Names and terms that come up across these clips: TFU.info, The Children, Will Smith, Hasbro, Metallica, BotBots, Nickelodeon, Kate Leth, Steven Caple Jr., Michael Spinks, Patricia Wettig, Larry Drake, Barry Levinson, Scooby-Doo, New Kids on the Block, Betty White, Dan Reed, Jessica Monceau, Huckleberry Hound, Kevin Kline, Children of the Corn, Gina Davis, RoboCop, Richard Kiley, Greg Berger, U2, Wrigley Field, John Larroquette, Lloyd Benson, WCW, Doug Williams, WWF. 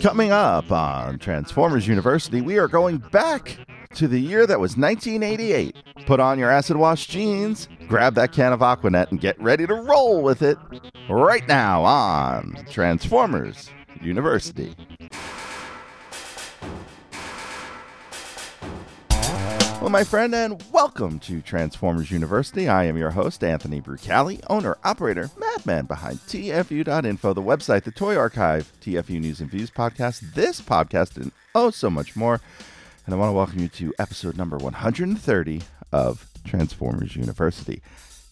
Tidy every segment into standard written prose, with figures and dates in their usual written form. Coming up on Transformers University, we are going back to the year that was 1988. Put on your acid wash jeans, grab that can of Aquanet, and get ready to roll with it right now on Transformers University. Well, my friend, and welcome to Transformers University. I am your host, Anthony Brucali, owner, operator, madman behind TFU.info, the website, the Toy Archive, TFU News and Views podcast, this podcast, and oh so much more. And I want to welcome you to episode number 130 of Transformers University.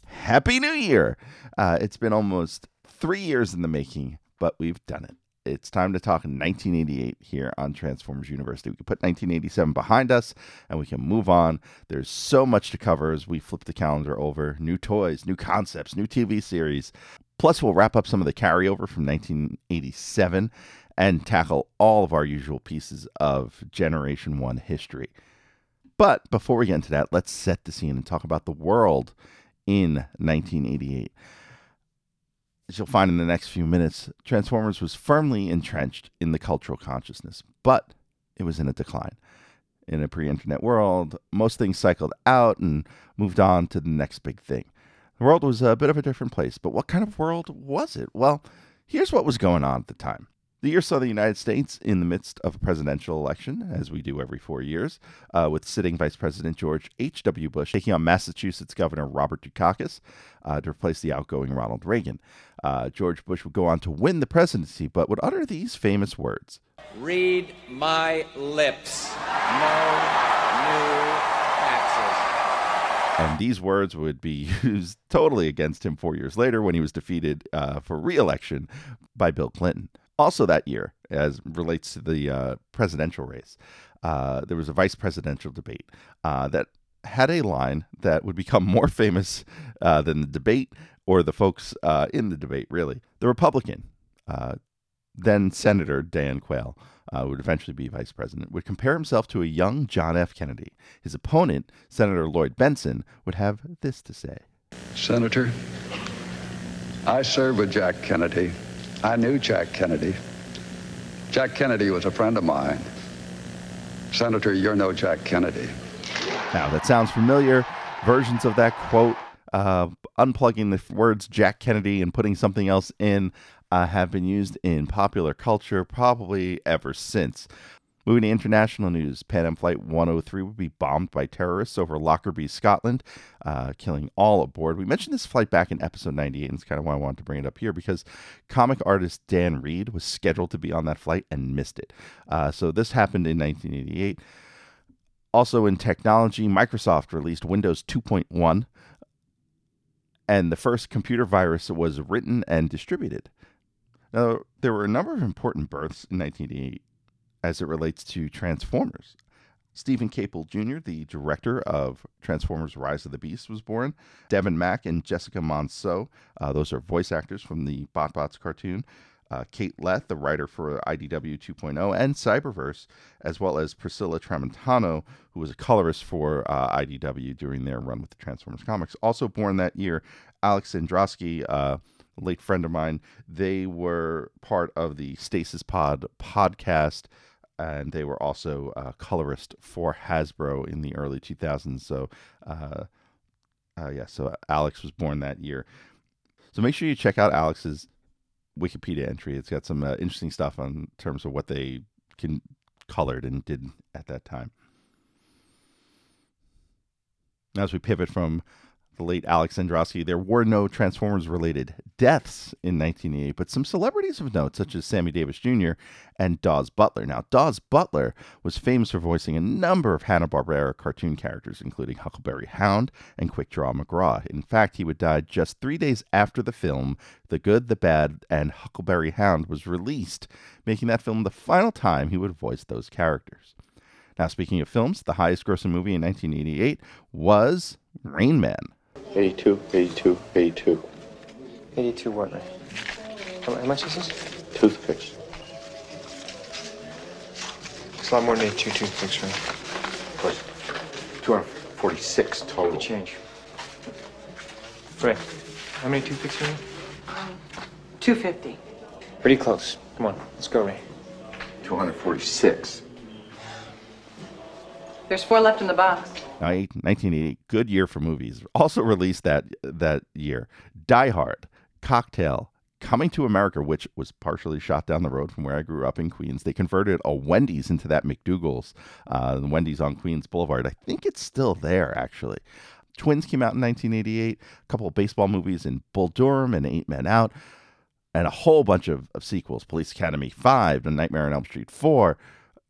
Happy New Year! It's been almost 3 years in the making, but we've done it. It's time to talk 1988 here on Transformers University. We can put 1987 behind us, and we can move on. There's so much to cover as we flip the calendar over. New toys, new concepts, new TV series. Plus, we'll wrap up some of the carryover from 1987 and tackle all of our usual pieces of Generation 1 history. But before we get into that, let's set the scene and talk about the world in 1988. As you'll find in the next few minutes, Transformers was firmly entrenched in the cultural consciousness, but it was in a decline. In a pre-internet world, most things cycled out and moved on to the next big thing. The world was a bit of a different place, but what kind of world was it? Well, here's what was going on at the time. The year saw the United States in the midst of a presidential election, as we do every 4 years, with sitting Vice President George H.W. Bush taking on Massachusetts Governor Robert Dukakis to replace the outgoing Ronald Reagan. George Bush would go on to win the presidency, but would utter these famous words. Read my lips. No new taxes. And these words would be used totally against him 4 years later when he was defeated for re-election by Bill Clinton. Also that year, as relates to the presidential race, there was a vice presidential debate that had a line that would become more famous than the debate or the folks in the debate, really. The Republican, then Senator Dan Quayle, who would eventually be vice president, would compare himself to a young John F. Kennedy. His opponent, Senator Lloyd Benson, would have this to say. Senator, I served with Jack Kennedy. I knew Jack Kennedy. Jack Kennedy was a friend of mine. Senator, you're no Jack Kennedy. Now, that sounds familiar. Versions of that quote, unplugging the words Jack Kennedy and putting something else in, have been used in popular culture probably ever since. Moving to international news, Pan Am Flight 103 would be bombed by terrorists over Lockerbie, Scotland, killing all aboard. We mentioned this flight back in episode 98, and it's kind of why I wanted to bring it up here, because comic artist Dan Reed was scheduled to be on that flight and missed it. So this happened in 1988. Also in technology, Microsoft released Windows 2.1, and the first computer virus was written and distributed. Now, there were a number of important births in 1988. As it relates to Transformers. Steven Caple Jr., the director of Transformers Rise of the Beast, was born. Devin Mack and Jessica Monceau, those are voice actors from the BotBots cartoon. Kate Leth, the writer for IDW 2.0 and Cyberverse, as well as Priscilla Tramontano, who was a colorist for IDW during their run with the Transformers comics. Also born that year, Alex Androsky, a late friend of mine. They were part of the Stasis Pod podcast, and they were also a colorist for Hasbro in the early 2000s. So, so Alex was born that year. So make sure you check out Alex's Wikipedia entry. It's got some interesting stuff on terms of what they colored and did at that time. As we pivot from the late Alex Androsky, there were no Transformers-related deaths in 1988, but some celebrities of note, such as Sammy Davis Jr. and Daws Butler. Now, Daws Butler was famous for voicing a number of Hanna-Barbera cartoon characters, including Huckleberry Hound and Quick Draw McGraw. In fact, he would die just 3 days after the film The Good, the Bad, and Huckleberry Hound was released, making that film the final time he would voice those characters. Now, speaking of films, the highest-grossing movie in 1988 was Rain Man. 82 what, right? How much is this? Toothpicks. It's a lot more than 82 toothpicks, right? Right. 246 total. The change. Right. How many toothpicks are there? 250. Pretty close. Come on, let's go, Ray. 246. There's 4 left in the box. 1980, good year for movies. Also released that year, Die Hard, Cocktail, Coming to America, which was partially shot down the road from where I grew up in Queens. They converted a Wendy's into that McDougal's, the Wendy's on Queens Boulevard. I think it's still there, actually. Twins came out in 1988, a couple of baseball movies in Bull Durham and 8 Men Out, and a whole bunch of sequels, Police Academy 5, The Nightmare on Elm Street 4,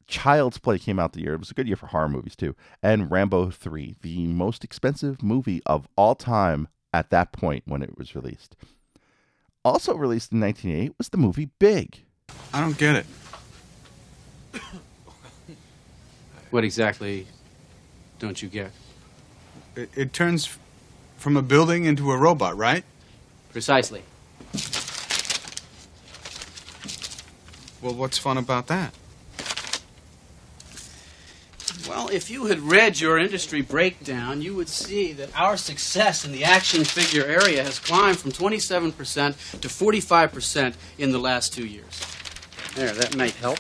Child's Play came out the year. It was a good year for horror movies, too. And Rambo 3, the most expensive movie of all time at that point when it was released. Also released in 1988 was the movie Big. I don't get it. What exactly don't you get? It turns from a building into a robot, right? Precisely. Well, what's fun about that? Well, if you had read your industry breakdown, you would see that our success in the action figure area has climbed from 27% to 45% in the last 2 years. There, that might help.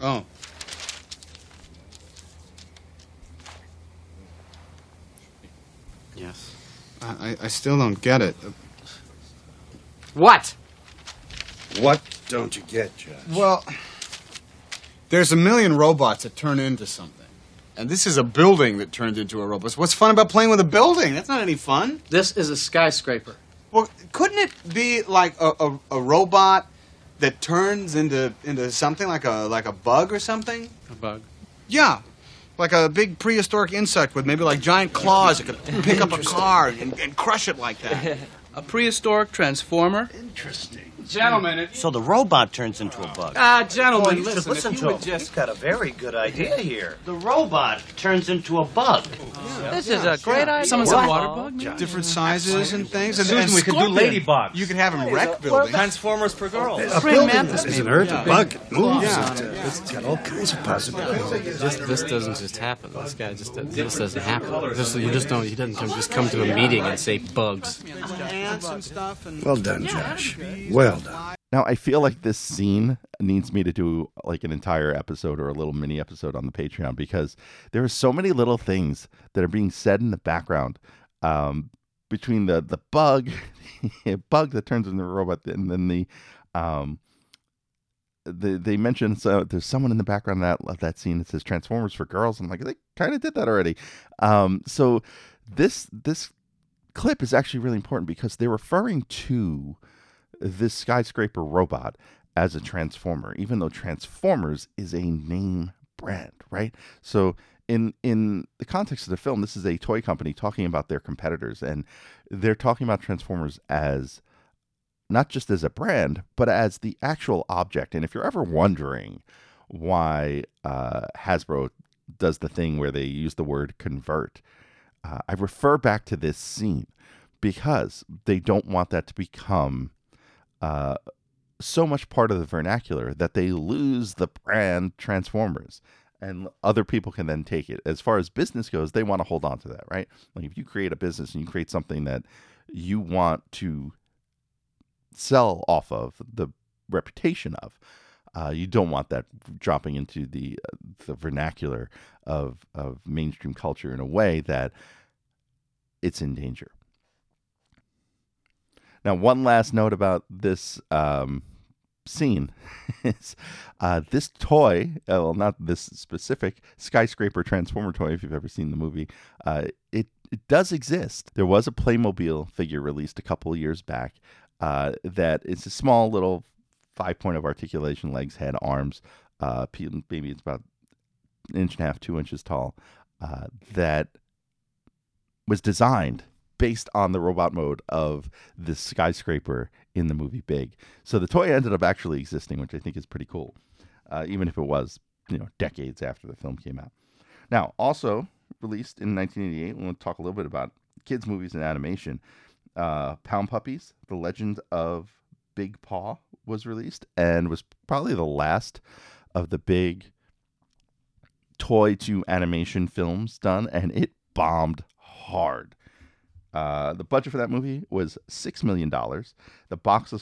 Oh. Yes. I still don't get it. What? What don't you get, Josh? Well, there's a million robots that turn into something. And this is a building that turned into a robot. What's fun about playing with a building? That's not any fun. This is a skyscraper. Well, couldn't it be like a robot that turns into something like a bug or something? A bug? Yeah. Like a big prehistoric insect with maybe like giant claws that could pick up a car and crush it like that. A prehistoric transformer. Interesting. Gentlemen. So the robot turns into a bug. Gentlemen, oh, listen to him. Just got a very good idea here. The robot turns into a bug. Yeah. This is a great idea. Someone's a water bug? Yeah. Different sizes and things. And we could do ladybugs. You could have them wreck buildings. Transformers per girl. A building is an earth bug. It moves. Yeah. It's got all kinds of possibilities. This doesn't just happen. This guy just doesn't happen. He doesn't just come to a meeting and say bugs. Well done, Josh. Well done. Now, I feel like this scene needs me to do like an entire episode or a little mini episode on the Patreon, because there are so many little things that are being said in the background between the bug that turns into a robot, and then they mention, so there's someone in the background of that scene that says Transformers for Girls. I'm like, they kind of did that already. So this clip is actually really important because they're referring to this skyscraper robot as a transformer, even though Transformers is a name brand, right? So in the context of the film, this is a toy company talking about their competitors, and they're talking about Transformers as not just as a brand, but as the actual object. And if you're ever wondering why Hasbro does the thing where they use the word convert, I refer back to this scene because they don't want that to become so much part of the vernacular that they lose the brand Transformers, and other people can then take it. As far as business goes, they want to hold on to that, right? Like if you create a business and you create something that you want to sell off of, the reputation of, you don't want that dropping into the vernacular of mainstream culture in a way that it's in danger. Now, one last note about this scene is this toy, well, not this specific skyscraper transformer toy, if you've ever seen the movie, it does exist. There was a Playmobil figure released a couple of years back that it's a small little 5-point of articulation, legs, head, arms, maybe it's about 1.5 inches, 2 inches tall, that was designed based on the robot mode of the skyscraper in the movie Big. So the toy ended up actually existing, which I think is pretty cool, even if it was, decades after the film came out. Now, also released in 1988, we'll talk a little bit about kids' movies and animation. Pound Puppies, The Legend of Big Paw was released and was probably the last of the big toy to animation films done, and it bombed hard. The budget for that movie was $6 million. The box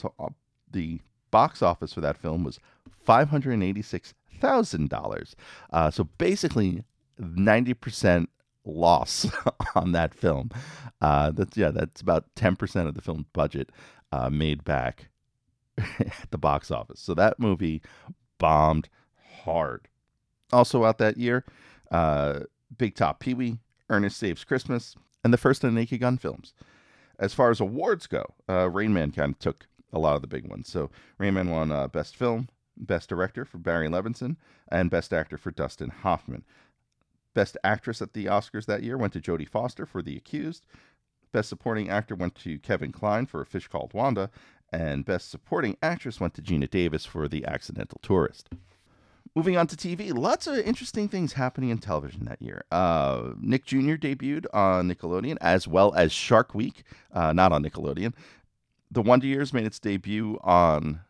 office for that film was $586,000. So basically 90% loss on that film. That's about 10% of the film's budget made back at the box office. So that movie bombed hard. Also out that year, Big Top Pee-wee, Ernest Saves Christmas, and the first of the Naked Gun films. As far as awards go, Rain Man kind of took a lot of the big ones. So Rain Man won Best Film, Best Director for Barry Levinson, and Best Actor for Dustin Hoffman. Best Actress at the Oscars that year went to Jodie Foster for The Accused. Best Supporting Actor went to Kevin Kline for A Fish Called Wanda. And Best Supporting Actress went to Gina Davis for The Accidental Tourist. Moving on to TV, lots of interesting things happening in television that year. Nick Jr. debuted on Nickelodeon, as well as Shark Week, not on Nickelodeon. The Wonder Years made its debut on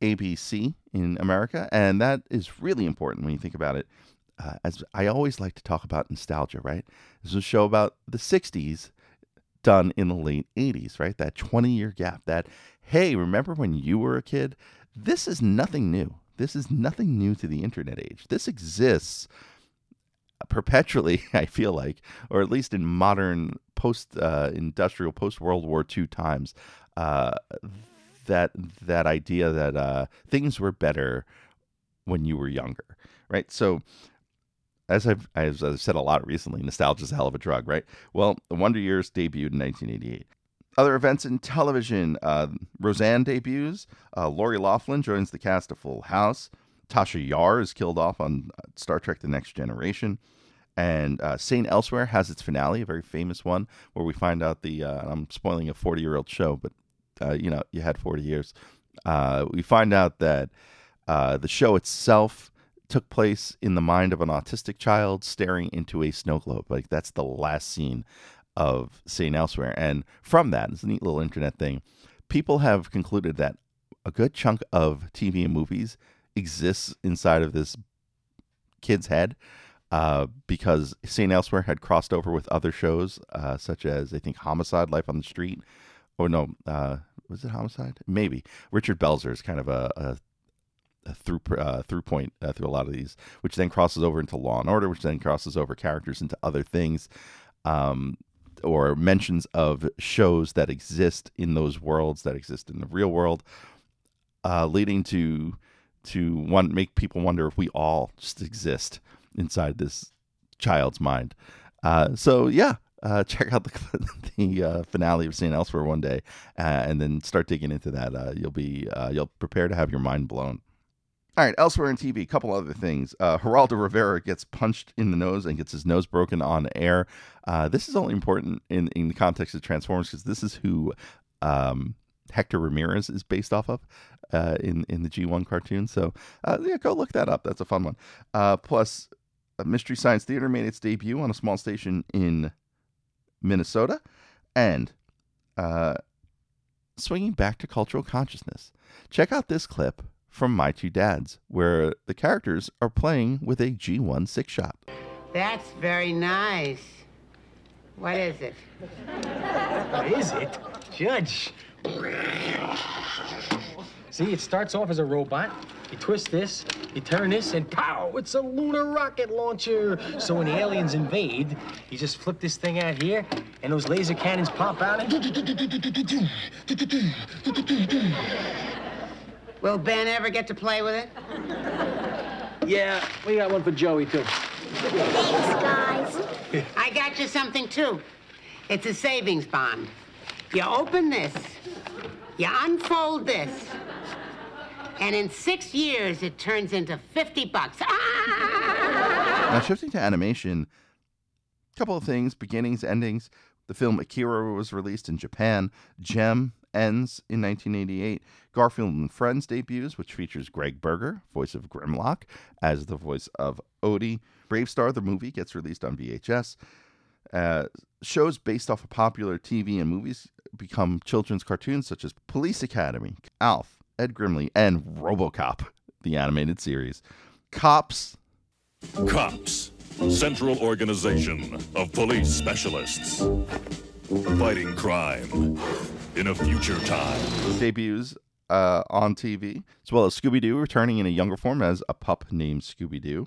ABC in America, and that is really important when you think about it. As I always like to talk about nostalgia, right? This is a show about the 60s done in the late 80s, right? That 20-year gap, that, hey, remember when you were a kid? This is nothing new. This is nothing new to the internet age. This exists perpetually, I feel like, or at least in modern post-industrial, post-World War II times, that idea that things were better when you were younger, right? So as I've said a lot recently, nostalgia is a hell of a drug, right? Well, The Wonder Years debuted in 1988. Other events in television, Roseanne debuts, Lori Loughlin joins the cast of Full House, Tasha Yar is killed off on Star Trek The Next Generation, and St. Elsewhere has its finale, a very famous one, where we find out I'm spoiling a 40-year-old show, but you had 40 years. We find out that the show itself took place in the mind of an autistic child staring into a snow globe. Like, that's the last scene of St. Elsewhere. And from that, it's a neat little internet thing, people have concluded that a good chunk of TV and movies exists inside of this kid's head because St. Elsewhere had crossed over with other shows such as, I think, Homicide, Life on the Street. Or no, was it Homicide? Maybe. Richard Belzer is kind of a through point through a lot of these, which then crosses over into Law and Order, which then crosses over characters into other things. Or mentions of shows that exist in those worlds that exist in the real world, leading to one make people wonder if we all just exist inside this child's mind. So check out the finale of St. Elsewhere one day, and then start digging into that. You'll prepare to have your mind blown. All right, elsewhere in TV, a couple other things. Geraldo Rivera gets punched in the nose and gets his nose broken on air. This is only important in the context of Transformers because this is who Hector Ramirez is based off of in the G1 cartoon. So go look that up. That's a fun one. Plus, Mystery Science Theater made its debut on a small station in Minnesota. And swinging back to cultural consciousness, check out this clip from My Two Dads, where the characters are playing with a G1 six-shot. That's very nice. What is it? What is it? Judge. See, it starts off as a robot. You twist this, you turn this, and pow! It's a lunar rocket launcher. So when the aliens invade, you just flip this thing out here, and those laser cannons pop out and... Will Ben ever get to play with it? Yeah, we got one for Joey, too. Thanks, guys. I got you something, too. It's a savings bond. You open this, you unfold this, and in 6 years, it turns into $50. Ah! Now, shifting to animation, a couple of things, beginnings, endings. The film Akira was released in Japan. Gem ends in 1988. Garfield and Friends debuts, which features Greg Berger, voice of Grimlock, as the voice of Odie. Brave Star, the movie, gets released on VHS. Shows based off of popular TV and movies become children's cartoons, such as Police Academy, Alf, Ed Grimley, and RoboCop, the animated series. Cops, central organization of police specialists. Fighting crime in a future time. Debuts on TV, as well as Scooby-Doo returning in a younger form as a pup named Scooby-Doo,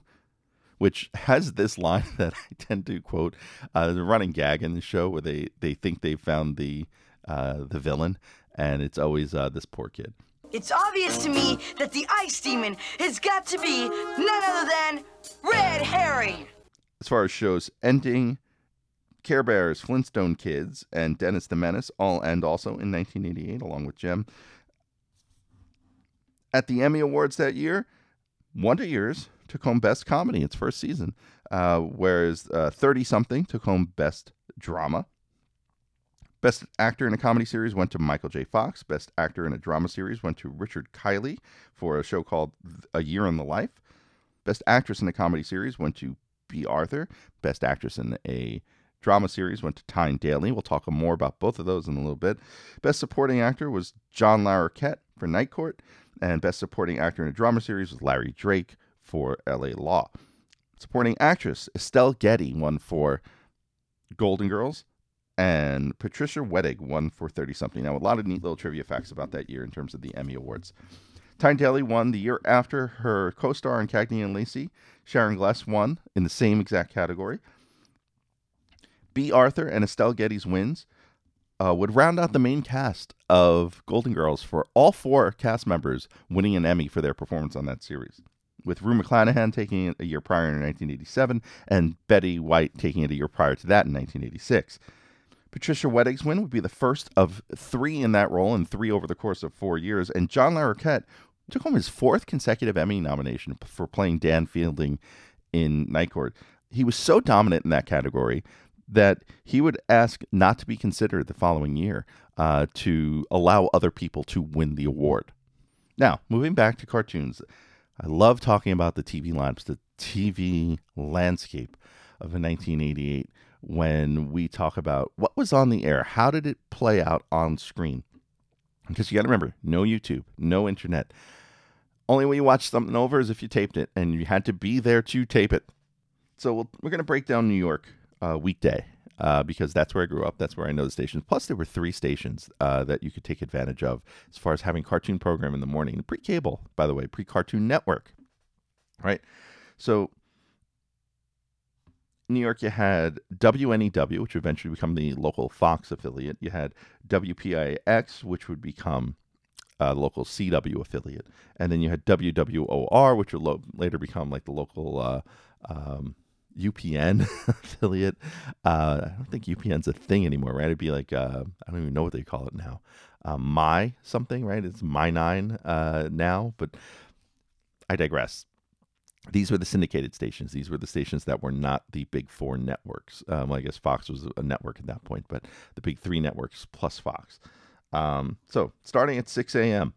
which has this line that I tend to quote. The running gag in the show where they think they found the villain, and it's always this poor kid. It's obvious to me that the ice demon has got to be none other than Red Herring. As far as shows ending, Care Bears, Flintstone Kids, and Dennis the Menace all end also in 1988, along with Jem. At the Emmy Awards that year, Wonder Years took home Best Comedy its first season, whereas 30-something took home Best Drama. Best Actor in a Comedy Series went to Michael J. Fox. Best Actor in a Drama Series went to Richard Kiley for a show called A Year in the Life. Best Actress in a Comedy Series went to B. Arthur. Best Actress in a Drama Series went to Tyne Daly. We'll talk more about both of those in a little bit. Best Supporting Actor was John Larroquette for Night Court. And Best Supporting Actor in a Drama Series was Larry Drake for L.A. Law. Supporting Actress Estelle Getty won for Golden Girls. And Patricia Wettig won for 30-something. Now, a lot of neat little trivia facts about that year in terms of the Emmy Awards. Tyne Daly won the year after her co-star on Cagney and Lacey, Sharon Gless, won in the same exact category. B. Arthur and Estelle Getty's wins would round out the main cast of Golden Girls for all four cast members winning an Emmy for their performance on that series, with Rue McClanahan taking it a year prior in 1987 and Betty White taking it a year prior to that in 1986. Patricia Wettig's win would be the first of three in that role and three over the course of 4 years. And John Larroquette took home his fourth consecutive Emmy nomination for playing Dan Fielding in Night Court. He was so dominant in that category that he would ask not to be considered the following year to allow other people to win the award. Now, moving back to cartoons, I love talking about the TV lineups, the TV landscape of 1988. When we talk about what was on the air, how did it play out on screen? Because you got to remember, no YouTube, no internet. Only way you watch something over is if you taped it, and you had to be there to tape it. So we're going to break down New York weekday because that's where I grew up. That's where I know the stations. Plus, there were three stations that you could take advantage of as far as having cartoon program in the morning. Pre-cable, by the way, pre-Cartoon Network. Right? So New York, you had WNEW, which would eventually become the local Fox affiliate. You had WPIX, which would become a local CW affiliate. And then you had WWOR, which would later become like the local UPN affiliate. I don't think UPN's a thing anymore, right? It'd be like, I don't even know what they call it now. My something, right? It's My 9 now, but I digress. These were the syndicated stations. These were the stations that were not the big four networks. I guess Fox was a network at that point, but the big three networks plus Fox. So starting at 6 a.m.,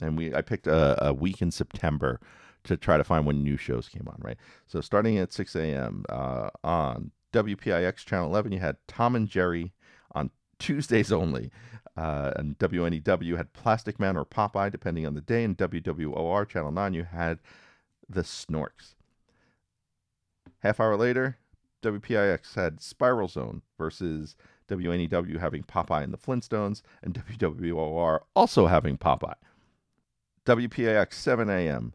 and I picked a week in September to try to find when new shows came on, right? So starting at 6 a.m. On WPIX Channel 11, you had Tom and Jerry on Tuesdays only. And WNEW had Plastic Man or Popeye, depending on the day. And WWOR Channel 9, you had The Snorks. Half hour later, WPIX had Spiral Zone versus WNEW having Popeye and the Flintstones, and WWOR also having Popeye. WPIX 7 a.m.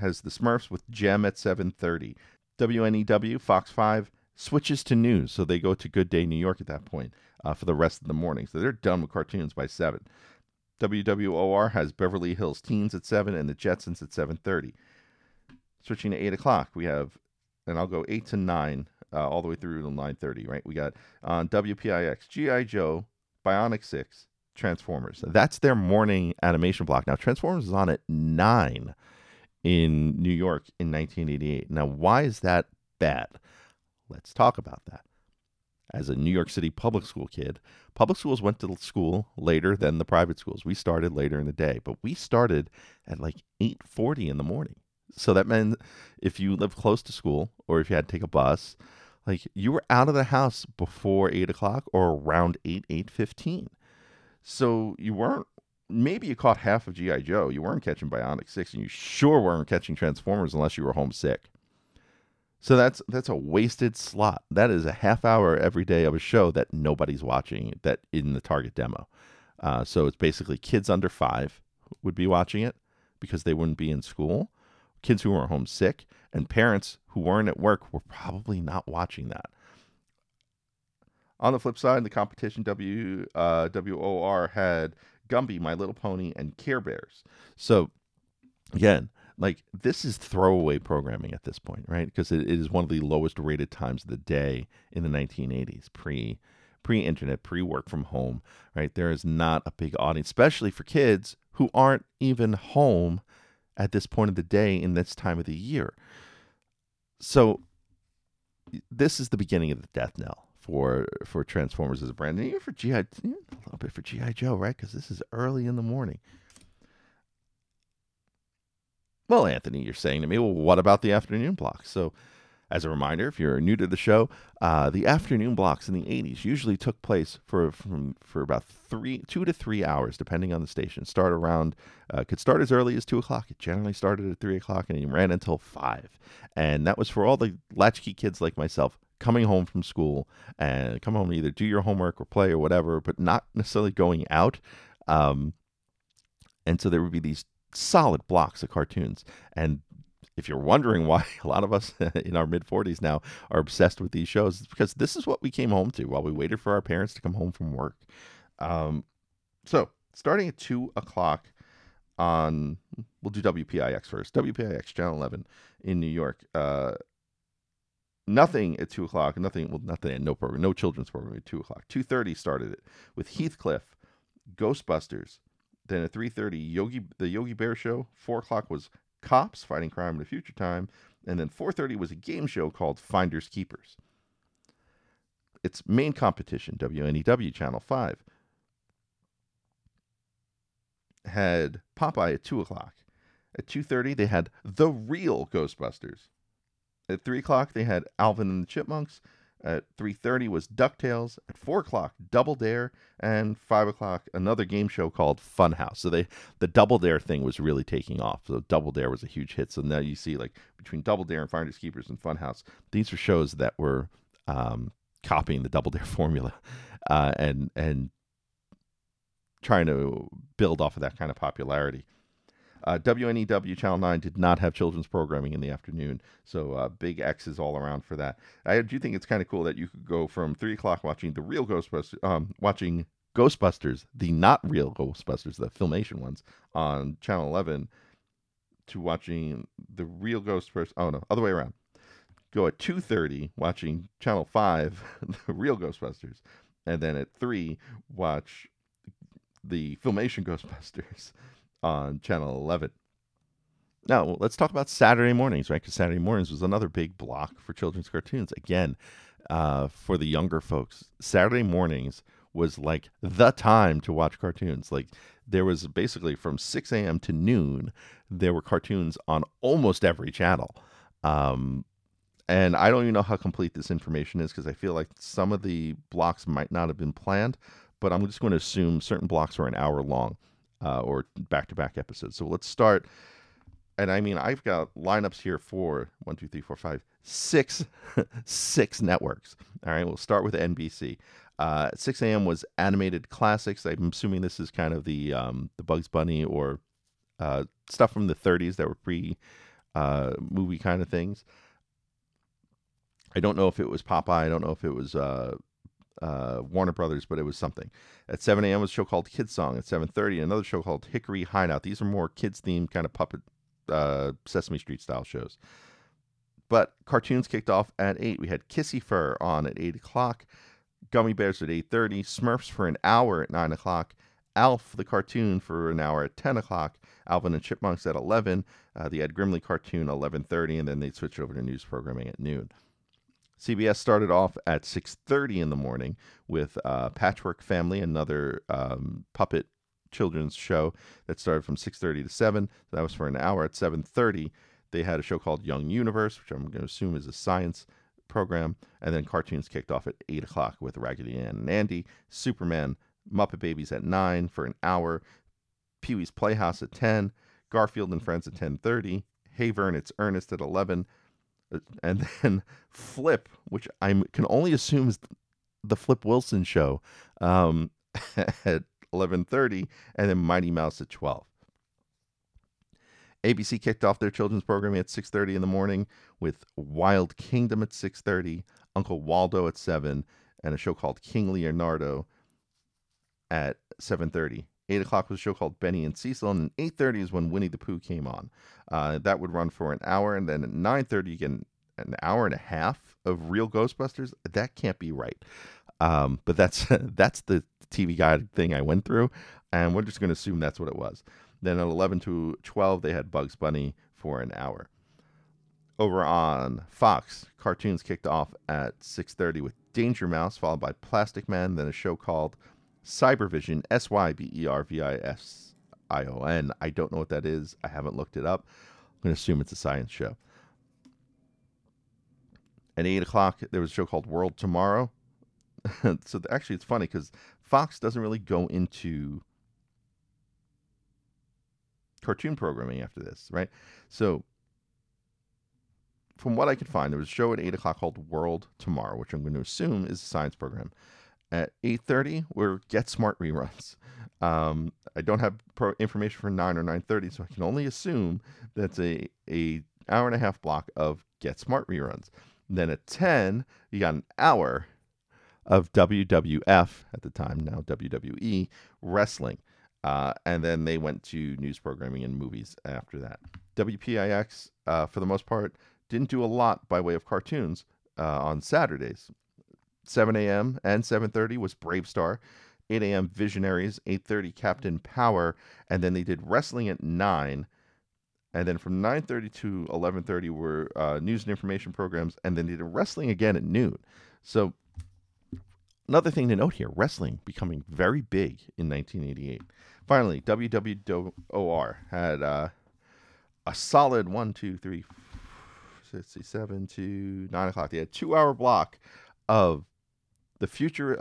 has The Smurfs with Jem at 7:30. WNEW Fox 5 switches to news, so they go to Good Day New York at that point for the rest of the morning. So they're done with cartoons by 7. WWOR has Beverly Hills Teens at 7 and the Jetsons at 7:30. Switching to 8 o'clock, we have, and I'll go 8 to 9, all the way through to 9:30, right? We got on WPIX, G.I. Joe, Bionic 6, Transformers. That's their morning animation block. Now, Transformers is on at 9 in New York in 1988. Now, why is that bad? Let's talk about that. As a New York City public school kid, public schools went to school later than the private schools. We started later in the day, but we started at like 8:40 in the morning. So that meant if you lived close to school or if you had to take a bus, like you were out of the house before 8 o'clock or around 8:15. So you weren't, maybe you caught half of G.I. Joe. You weren't catching Bionic 6 and you sure weren't catching Transformers unless you were homesick. So that's a wasted slot. That is a half hour every day of a show that nobody's watching that in the target demo. So it's basically kids under 5 would be watching it because they wouldn't be in school. Kids who were homesick and parents who weren't at work were probably not watching that. On the flip side, the competition WOR had Gumby, My Little Pony, and Care Bears. So again, like this is throwaway programming at this point, right? Because it is one of the lowest rated times of the day in the 1980s, pre-internet, pre-work from home, right? There is not a big audience, especially for kids who aren't even home at this point of the day in this time of the year. So this is the beginning of the death knell for Transformers as a brand, and even for G.I. a little bit for G.I. Joe, right? Because this is early in the morning. Well, Anthony, you're saying to me, well, what about the afternoon blocks? So as a reminder, if you're new to the show, the afternoon blocks in the 80s usually took place for about 2 to 3 hours, depending on the station. Could start as early as 2 o'clock. It generally started at 3 o'clock and ran until 5. And that was for all the latchkey kids like myself coming home from school and come home to either do your homework or play or whatever, but not necessarily going out. And so there would be these solid blocks of cartoons. And if you're wondering why a lot of us in our mid-40s now are obsessed with these shows, it's because this is what we came home to while we waited for our parents to come home from work. So starting at 2 o'clock on, we'll do WPIX first, WPIX Channel 11 in New York. Nothing at 2 o'clock, no children's program at 2 o'clock. 2:30 started it with Heathcliff, Ghostbusters. Then at 3:30, the Yogi Bear Show. 4 o'clock was Cops, Fighting Crime in a Future Time. And then 4:30 was a game show called Finders Keepers. Its main competition, WNEW Channel 5, had Popeye at 2 o'clock. At 2:30, they had The Real Ghostbusters. At 3 o'clock, they had Alvin and the Chipmunks. At 3:30 was DuckTales. At 4 o'clock, Double Dare. And 5 o'clock, another game show called Funhouse. So the Double Dare thing was really taking off. So Double Dare was a huge hit. So now you see, like, between Double Dare and Finders Keepers and Funhouse, these were shows that were copying the Double Dare formula and trying to build off of that kind of popularity. WNEW Channel 9 did not have children's programming in the afternoon, so big X's all around for that. I do think it's kind of cool that you could go from 3 o'clock watching the real Ghostbusters, watching Ghostbusters, the not real Ghostbusters, the Filmation ones, on Channel 11, to watching the real Ghostbusters, other way around. Go at 2:30, watching Channel 5, the real Ghostbusters, and then at 3, watch the Filmation Ghostbusters on Channel 11. Now, let's talk about Saturday mornings, right? Because Saturday mornings was another big block for children's cartoons. Again, for the younger folks, Saturday mornings was like the time to watch cartoons. Like, there was basically from 6 a.m. to noon, there were cartoons on almost every channel. And I don't even know how complete this information is because I feel like some of the blocks might not have been planned, but I'm just going to assume certain blocks were an hour long. Or back-to-back episodes. So let's start. And I mean, I've got lineups here for 6, six networks. All right, we'll start with NBC. 6 a.m. was Animated Classics. I'm assuming this is kind of the Bugs Bunny or stuff from the 30s that were pre-movie kind of things. I don't know if it was Popeye. I don't know if it was Warner Brothers, but it was something. At 7 a.m. was a show called Kids Song. At 7:30, another show called Hickory Hideout. These are more kids-themed kind of puppet Sesame Street-style shows. But cartoons kicked off at 8. We had Kissy Fur on at 8 o'clock, Gummy Bears at 8:30, Smurfs for an hour at 9 o'clock, Alf the cartoon for an hour at 10 o'clock, Alvin and Chipmunks at 11, the Ed Grimley cartoon 11:30, and then they'd switch over to news programming at noon. CBS started off at 6:30 in the morning with Patchwork Family, another puppet children's show that started from 6:30 to 7. So that was for an hour. At 7:30, they had a show called Young Universe, which I'm going to assume is a science program. And then cartoons kicked off at 8 o'clock with Raggedy Ann and Andy, Superman, Muppet Babies at 9 for an hour, Pee-wee's Playhouse at 10, Garfield and Friends at 10:30, Hey Vern, It's Ernest at 11, And then Flip, which I can only assume is the Flip Wilson show, at 11:30, and then Mighty Mouse at 12. ABC kicked off their children's programming at 6:30 in the morning with Wild Kingdom at 6:30, Uncle Waldo at 7, and a show called King Leonardo at 7:30. 8 o'clock was a show called Benny and Cecil, and 8:30 is when Winnie the Pooh came on. That would run for an hour, and then at 9:30 you get an hour and a half of Real Ghostbusters. That can't be right. But that's the TV guide thing I went through, and we're just going to assume that's what it was. Then at 11 to 12, they had Bugs Bunny for an hour. Over on Fox, cartoons kicked off at 6:30 with Danger Mouse, followed by Plastic Man, then a show called Cybervision, Cybervision. I don't know what that is. I haven't looked it up. I'm going to assume it's a science show. At 8 o'clock, there was a show called World Tomorrow. So actually, it's funny because Fox doesn't really go into cartoon programming after this, right? So from what I could find, there was a show at 8 o'clock called World Tomorrow, which I'm going to assume is a science program. At 8:30 were Get Smart reruns. I don't have information for 9 or 9:30, so I can only assume that's a hour and a half block of Get Smart reruns. Then at 10, you got an hour of WWF, at the time now WWE, wrestling. And then they went to news programming and movies after that. WPIX, for the most part, didn't do a lot by way of cartoons on Saturdays. 7 a.m. and 7:30 was Brave Star, 8 a.m. Visionaries, 8:30 Captain Power, and then they did wrestling at 9. And then from 9:30 to 11:30 were news and information programs, and then they did wrestling again at noon. So another thing to note here, wrestling becoming very big in 1988. Finally, WWOR had a solid 1, 2, 3, 67 to 9 o'clock. They had a 2-hour block of the future,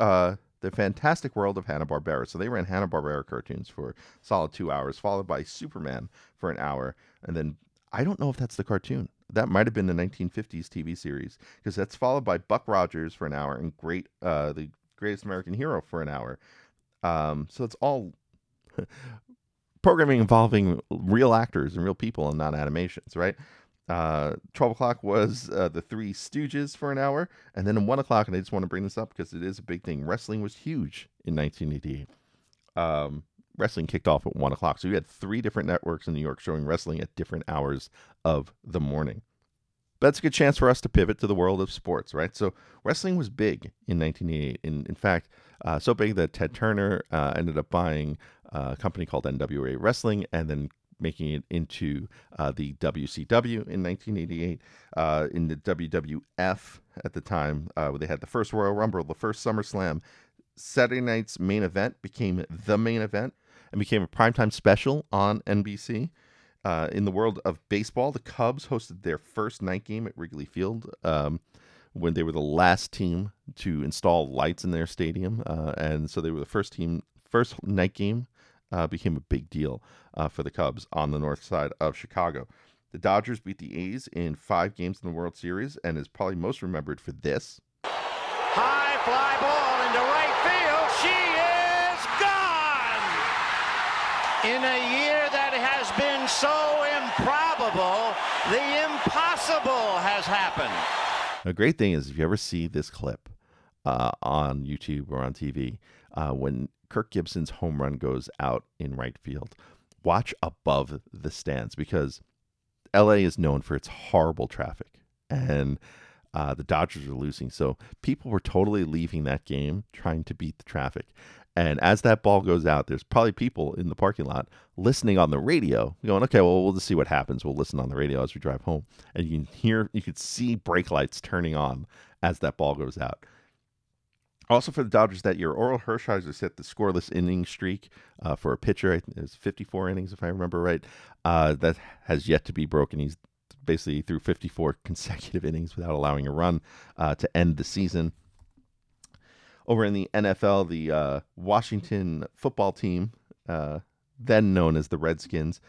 the Fantastic World of Hanna-Barbera. So they ran Hanna-Barbera cartoons for a solid 2 hours, followed by Superman for an hour. And then I don't know if that's the cartoon. That might have been the 1950s TV series, because that's followed by Buck Rogers for an hour and the Greatest American Hero for an hour. So it's all programming involving real actors and real people and not animations, right? 12 o'clock was the Three Stooges for an hour, and then at 1 o'clock, and I just want to bring this up because it is a big thing, wrestling was huge in 1988. Wrestling kicked off at 1 o'clock, so you had three different networks in New York showing wrestling at different hours of the morning. But that's a good chance for us to pivot to the world of sports, right? So wrestling was big in 1988. In fact, so big that Ted Turner ended up buying a company called NWA Wrestling and then making it into the WCW in 1988, in the WWF at the time, where they had the first Royal Rumble, the first SummerSlam. Saturday night's main event became the main event and became a primetime special on NBC. In the world of baseball, the Cubs hosted their first night game at Wrigley Field when they were the last team to install lights in their stadium. And so they were the first team, first night game. Became a big deal for the Cubs on the north side of Chicago. The Dodgers beat the A's in 5 games in the World Series and is probably most remembered for this. High fly ball into right field. She is gone! In a year that has been so improbable, the impossible has happened. A great thing is if you ever see this clip on YouTube or on TV, when Kirk Gibson's home run goes out in right field, watch above the stands, because LA is known for its horrible traffic, and the Dodgers are losing. So people were totally leaving that game trying to beat the traffic. And as that ball goes out, there's probably people in the parking lot listening on the radio going, okay, well, we'll just see what happens. We'll listen on the radio as we drive home. And you can hear, you could see brake lights turning on as that ball goes out. Also for the Dodgers that year, Oral Hershiser set the scoreless inning streak for a pitcher. It was 54 innings, if I remember right. That has yet to be broken. He's basically threw 54 consecutive innings without allowing a run to end the season. Over in the NFL, the Washington football team, then known as the Redskins,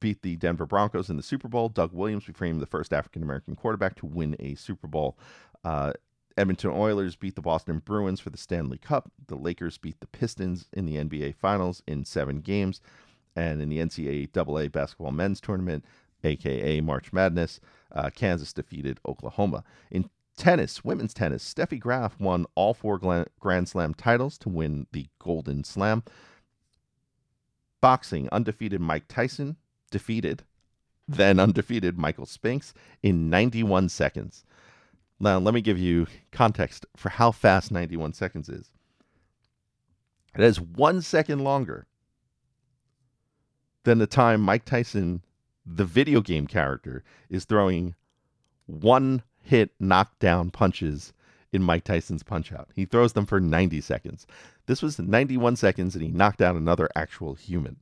beat the Denver Broncos in the Super Bowl. Doug Williams became the first African-American quarterback to win a Super Bowl. Edmonton Oilers beat the Boston Bruins for the Stanley Cup. The Lakers beat the Pistons in the NBA Finals in 7 games. And in the NCAA basketball men's tournament, a.k.a. March Madness, Kansas defeated Oklahoma. In tennis, women's tennis, Steffi Graf won all 4 Grand Slam titles to win the Golden Slam. Boxing, undefeated Mike Tyson defeated, then undefeated Michael Spinks in 91 seconds. Now, let me give you context for how fast 91 seconds is. It is 1 second longer than the time Mike Tyson, the video game character, is throwing one-hit knockdown punches in Mike Tyson's Punch-Out. He throws them for 90 seconds. This was 91 seconds, and he knocked out another actual human.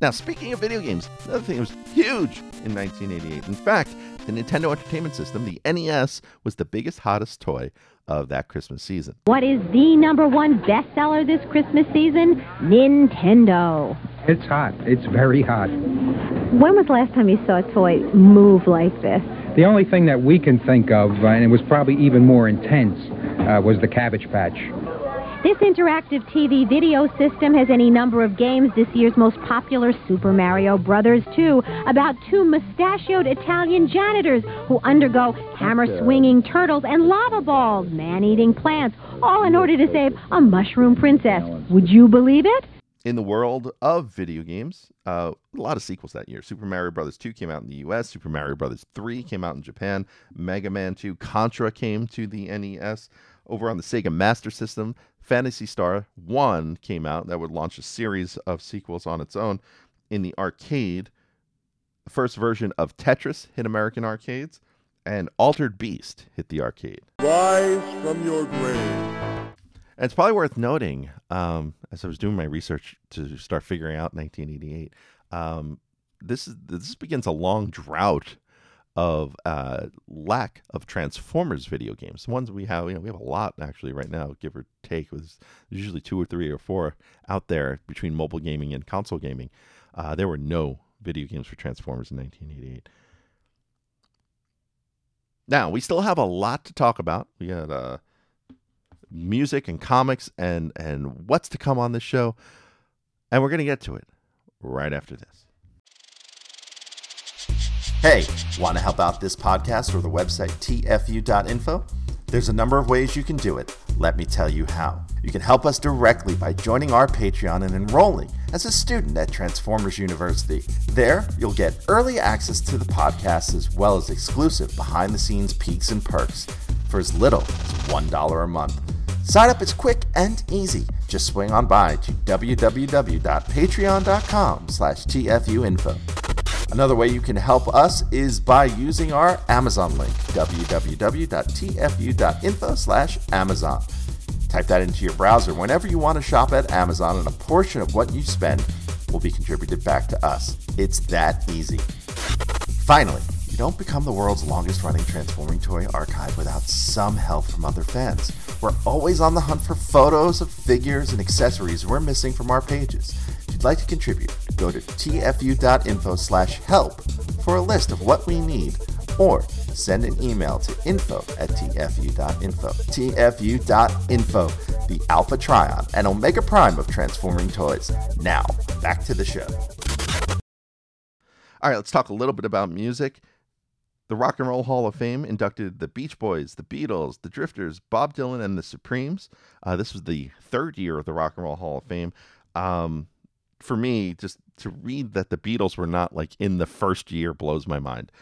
Now, speaking of video games, another thing that was huge in 1988. In fact, the Nintendo Entertainment System, the NES, was the biggest, hottest toy of that Christmas season. What is the #1 bestseller this Christmas season? Nintendo. It's hot. It's very hot. When was the last time you saw a toy move like this? The only thing that we can think of, and it was probably even more intense, was the Cabbage Patch. This interactive TV video system has any number of games. This year's most popular, Super Mario Brothers 2, about 2 mustachioed Italian janitors who undergo hammer-swinging turtles and lava balls, man-eating plants, all in order to save a mushroom princess. Would you believe it? In the world of video games, a lot of sequels that year. Super Mario Brothers 2 came out in the U.S. Super Mario Brothers 3 came out in Japan. Mega Man 2, Contra came to the NES. Over on the Sega Master System, Phantasy Star 1 came out. That would launch a series of sequels on its own. In the arcade, the first version of Tetris hit American arcades, and Altered Beast hit the arcade. Rise from your grave. And it's probably worth noting, as I was doing my research to start figuring out 1988, this begins a long drought of lack of Transformers video games. The ones we have, we have a lot actually right now, give or take. There's usually 2 or 3 or 4 out there between mobile gaming and console gaming. There were no video games for Transformers in 1988. Now, we still have a lot to talk about. We had music and comics and what's to come on this show. And we're going to get to it right after this. Hey, want to help out this podcast or the website tfu.info? There's a number of ways you can do it. Let me tell you how. You can help us directly by joining our Patreon and enrolling as a student at Transformers University. There, you'll get early access to the podcast as well as exclusive behind-the-scenes peaks and perks for as little as $1 a month. Sign up is quick and easy. Just swing on by to www.patreon.com/tfuinfo. Another way you can help us is by using our Amazon link, www.tfu.info/Amazon. Type that into your browser whenever you want to shop at Amazon, and a portion of what you spend will be contributed back to us. It's that easy. Finally, you don't become the world's longest-running Transforming Toy Archive without some help from other fans. We're always on the hunt for photos of figures and accessories we're missing from our pages. If you'd like to contribute, go to tfu.info/help for a list of what we need, or send an email to info@tfu.info. tfu.info, the Alpha Trion and Omega Prime of Transforming Toys. Now, back to the show. All right, let's talk a little bit about music. The Rock and Roll Hall of Fame inducted the Beach Boys, the Beatles, the Drifters, Bob Dylan, and the Supremes. This was the 3rd year of the Rock and Roll Hall of Fame. For me, just to read that the Beatles were not like in the 1st year blows my mind.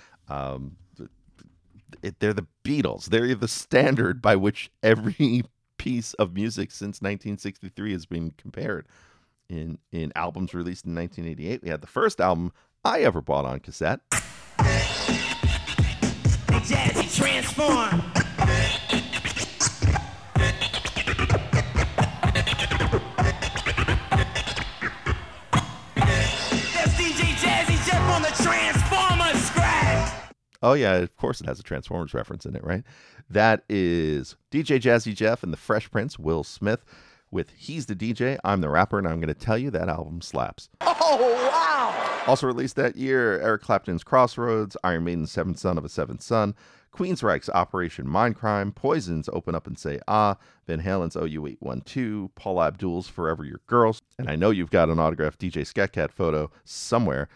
They're the Beatles. They're the standard by which every piece of music since 1963 has been compared. In albums released in 1988, we had the first album I ever bought on cassette. Jazzy Transform. Oh, yeah, of course it has a Transformers reference in it, right? That is DJ Jazzy Jeff and the Fresh Prince, Will Smith. with He's the DJ, I'm the Rapper, and I'm going to tell you that album slaps. Oh, wow! Also released that year, Eric Clapton's Crossroads, Iron Maiden's Seventh Son of a Seventh Son, Queensryche's Operation Mindcrime, Poison's Open Up and Say Ah, Van Halen's OU812, Paula Abdul's Forever Your Girl, and I know you've got an autographed DJ Scat Cat photo somewhere.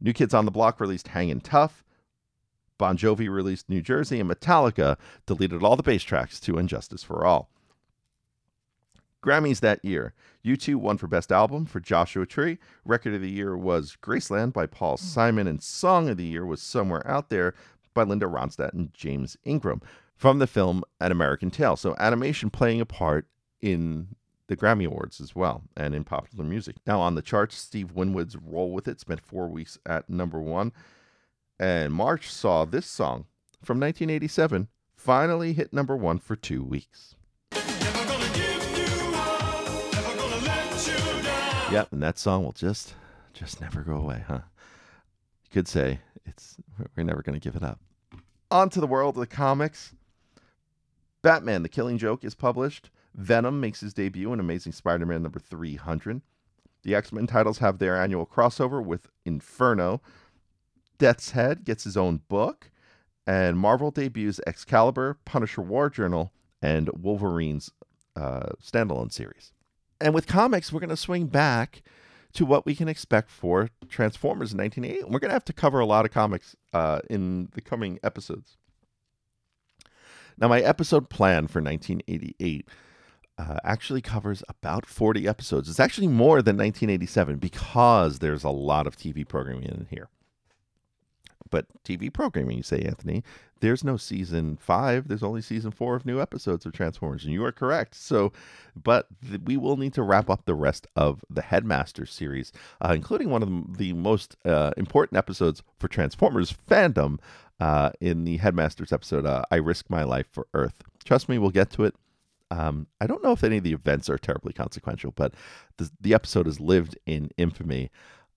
New Kids on the Block released Hangin' Tough, Bon Jovi released New Jersey, and Metallica deleted all the bass tracks to Injustice for All. Grammys that year, U2 won for Best Album for Joshua Tree. Record of the Year was Graceland by Paul Simon, and Song of the Year was Somewhere Out There by Linda Ronstadt and James Ingram from the film An American Tale. So animation playing a part in the Grammy Awards as well, and in popular music. Now on the charts, Steve Winwood's Roll With It spent 4 weeks at number one, and March saw this song from 1987 finally hit number one for 2 weeks. Never gonna give you up, never gonna let you down. Yep, and that song will just never go away, huh? You could say we're never gonna give it up. On to the world of the comics. Batman: The Killing Joke is published. Venom makes his debut in Amazing Spider-Man number 300. The X-Men titles have their annual crossover with Inferno. Death's Head gets his own book. And Marvel debuts Excalibur, Punisher War Journal, and Wolverine's standalone series. And with comics, we're going to swing back to what we can expect for Transformers in 1988. And we're going to have to cover a lot of comics in the coming episodes. Now, my episode plan for 1988... actually covers about 40 episodes. It's actually more than 1987 because there's a lot of TV programming in here. But TV programming, you say, Anthony, there's no season 5. There's only season 4 of new episodes of Transformers, and you are correct. So, but we will need to wrap up the rest of the Headmaster series, including one of the most important episodes for Transformers fandom in the Headmaster's episode, I Risk My Life for Earth. Trust me, we'll get to it. I don't know if any of the events are terribly consequential, but the episode has lived in infamy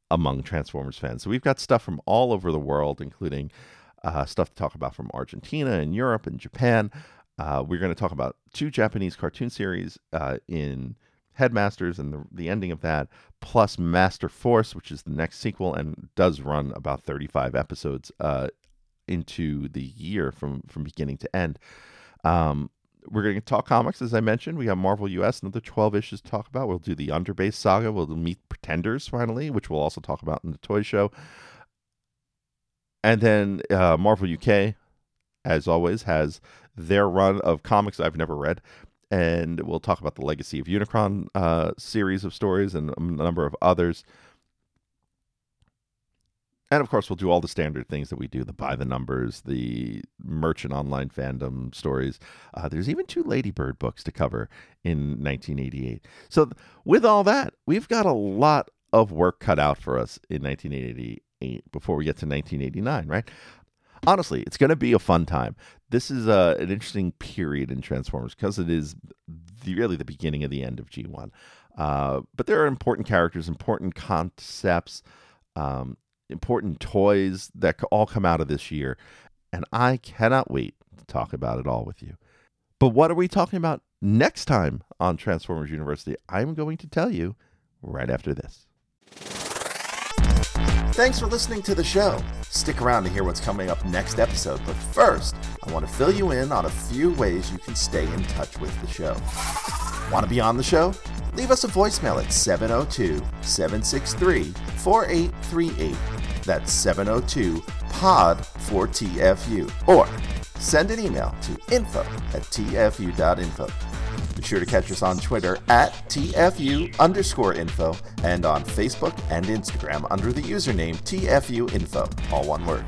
among Transformers fans. So we've got stuff from all over the world, including stuff to talk about from Argentina and Europe and Japan. We're going to talk about 2 Japanese cartoon series in Headmasters and the ending of that, plus Master Force, which is the next sequel and does run about 35 episodes into the year from beginning to end. We're going to talk comics, as I mentioned. We got Marvel US, another 12 issues to talk about. We'll do the Underbase Saga. We'll meet Pretenders, finally, which we'll also talk about in the toy show. And then Marvel UK, as always, has their run of comics I've never read. And we'll talk about the Legacy of Unicron series of stories and a number of others. And, of course, we'll do all the standard things that we do, the by-the-numbers, the merch and online fandom stories. There's even 2 Lady Bird books to cover in 1988. So with all that, we've got a lot of work cut out for us in 1988 before we get to 1989, right? Honestly, it's going to be a fun time. This is an interesting period in Transformers because it is really the beginning of the end of G1. But there are important characters, important concepts, important toys that all come out of this year, and I cannot wait to talk about it all with you. But what are we talking about next time on Transformers University? I'm going to tell you right after this. Thanks for listening to the show. Stick around to hear what's coming up next episode, but first, I want to fill you in on a few ways you can stay in touch with the show. Want to be on the show? Leave us a voicemail at 702-763-4838. That's 702-POD-4TFU. Or send an email to info@tfu.info. Be sure to catch us on Twitter @TFU_info and on Facebook and Instagram under the username TFUinfo, all one word.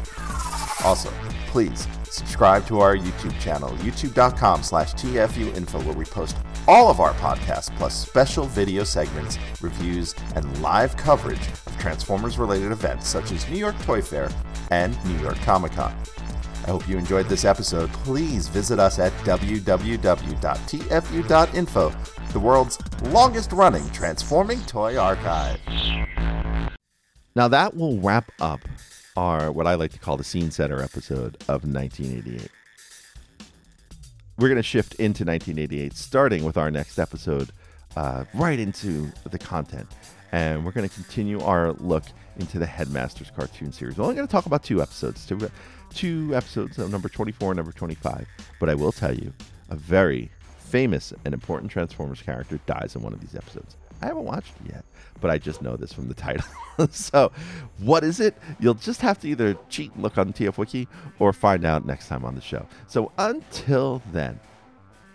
Also, please subscribe to our YouTube channel, youtube.com/TFUinfo, where we post all of our podcasts, plus special video segments, reviews, and live coverage of Transformers-related events such as New York Toy Fair and New York Comic-Con. I hope you enjoyed this episode. Please visit us at www.tfu.info, the world's longest-running Transforming Toy Archive. Now that will wrap up our, what I like to call, the Scene Setter episode of 1988. We're going to shift into 1988, starting with our next episode right into the content. And we're going to continue our look into the Headmasters cartoon series. We're only going to talk about two episodes, number 24 and number 25. But I will tell you, a very famous and important Transformers character dies in one of these episodes. I haven't watched it yet, but I just know this from the title. So what is it? You'll just have to either cheat and look on TF Wiki or find out next time on the show. So until then,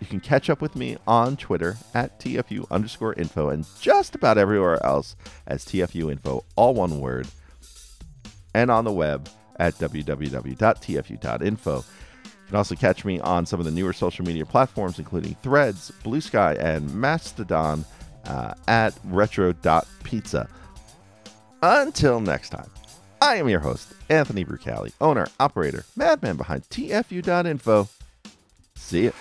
you can catch up with me on Twitter at TFU_info and just about everywhere else as TFUinfo, all one word, and on the web at www.tfu.info. You can also catch me on some of the newer social media platforms, including Threads, Blue Sky, and Mastodon, at retro.pizza. Until next time, I am your host, Anthony Brucali, owner, operator, madman behind TFU.info. See ya.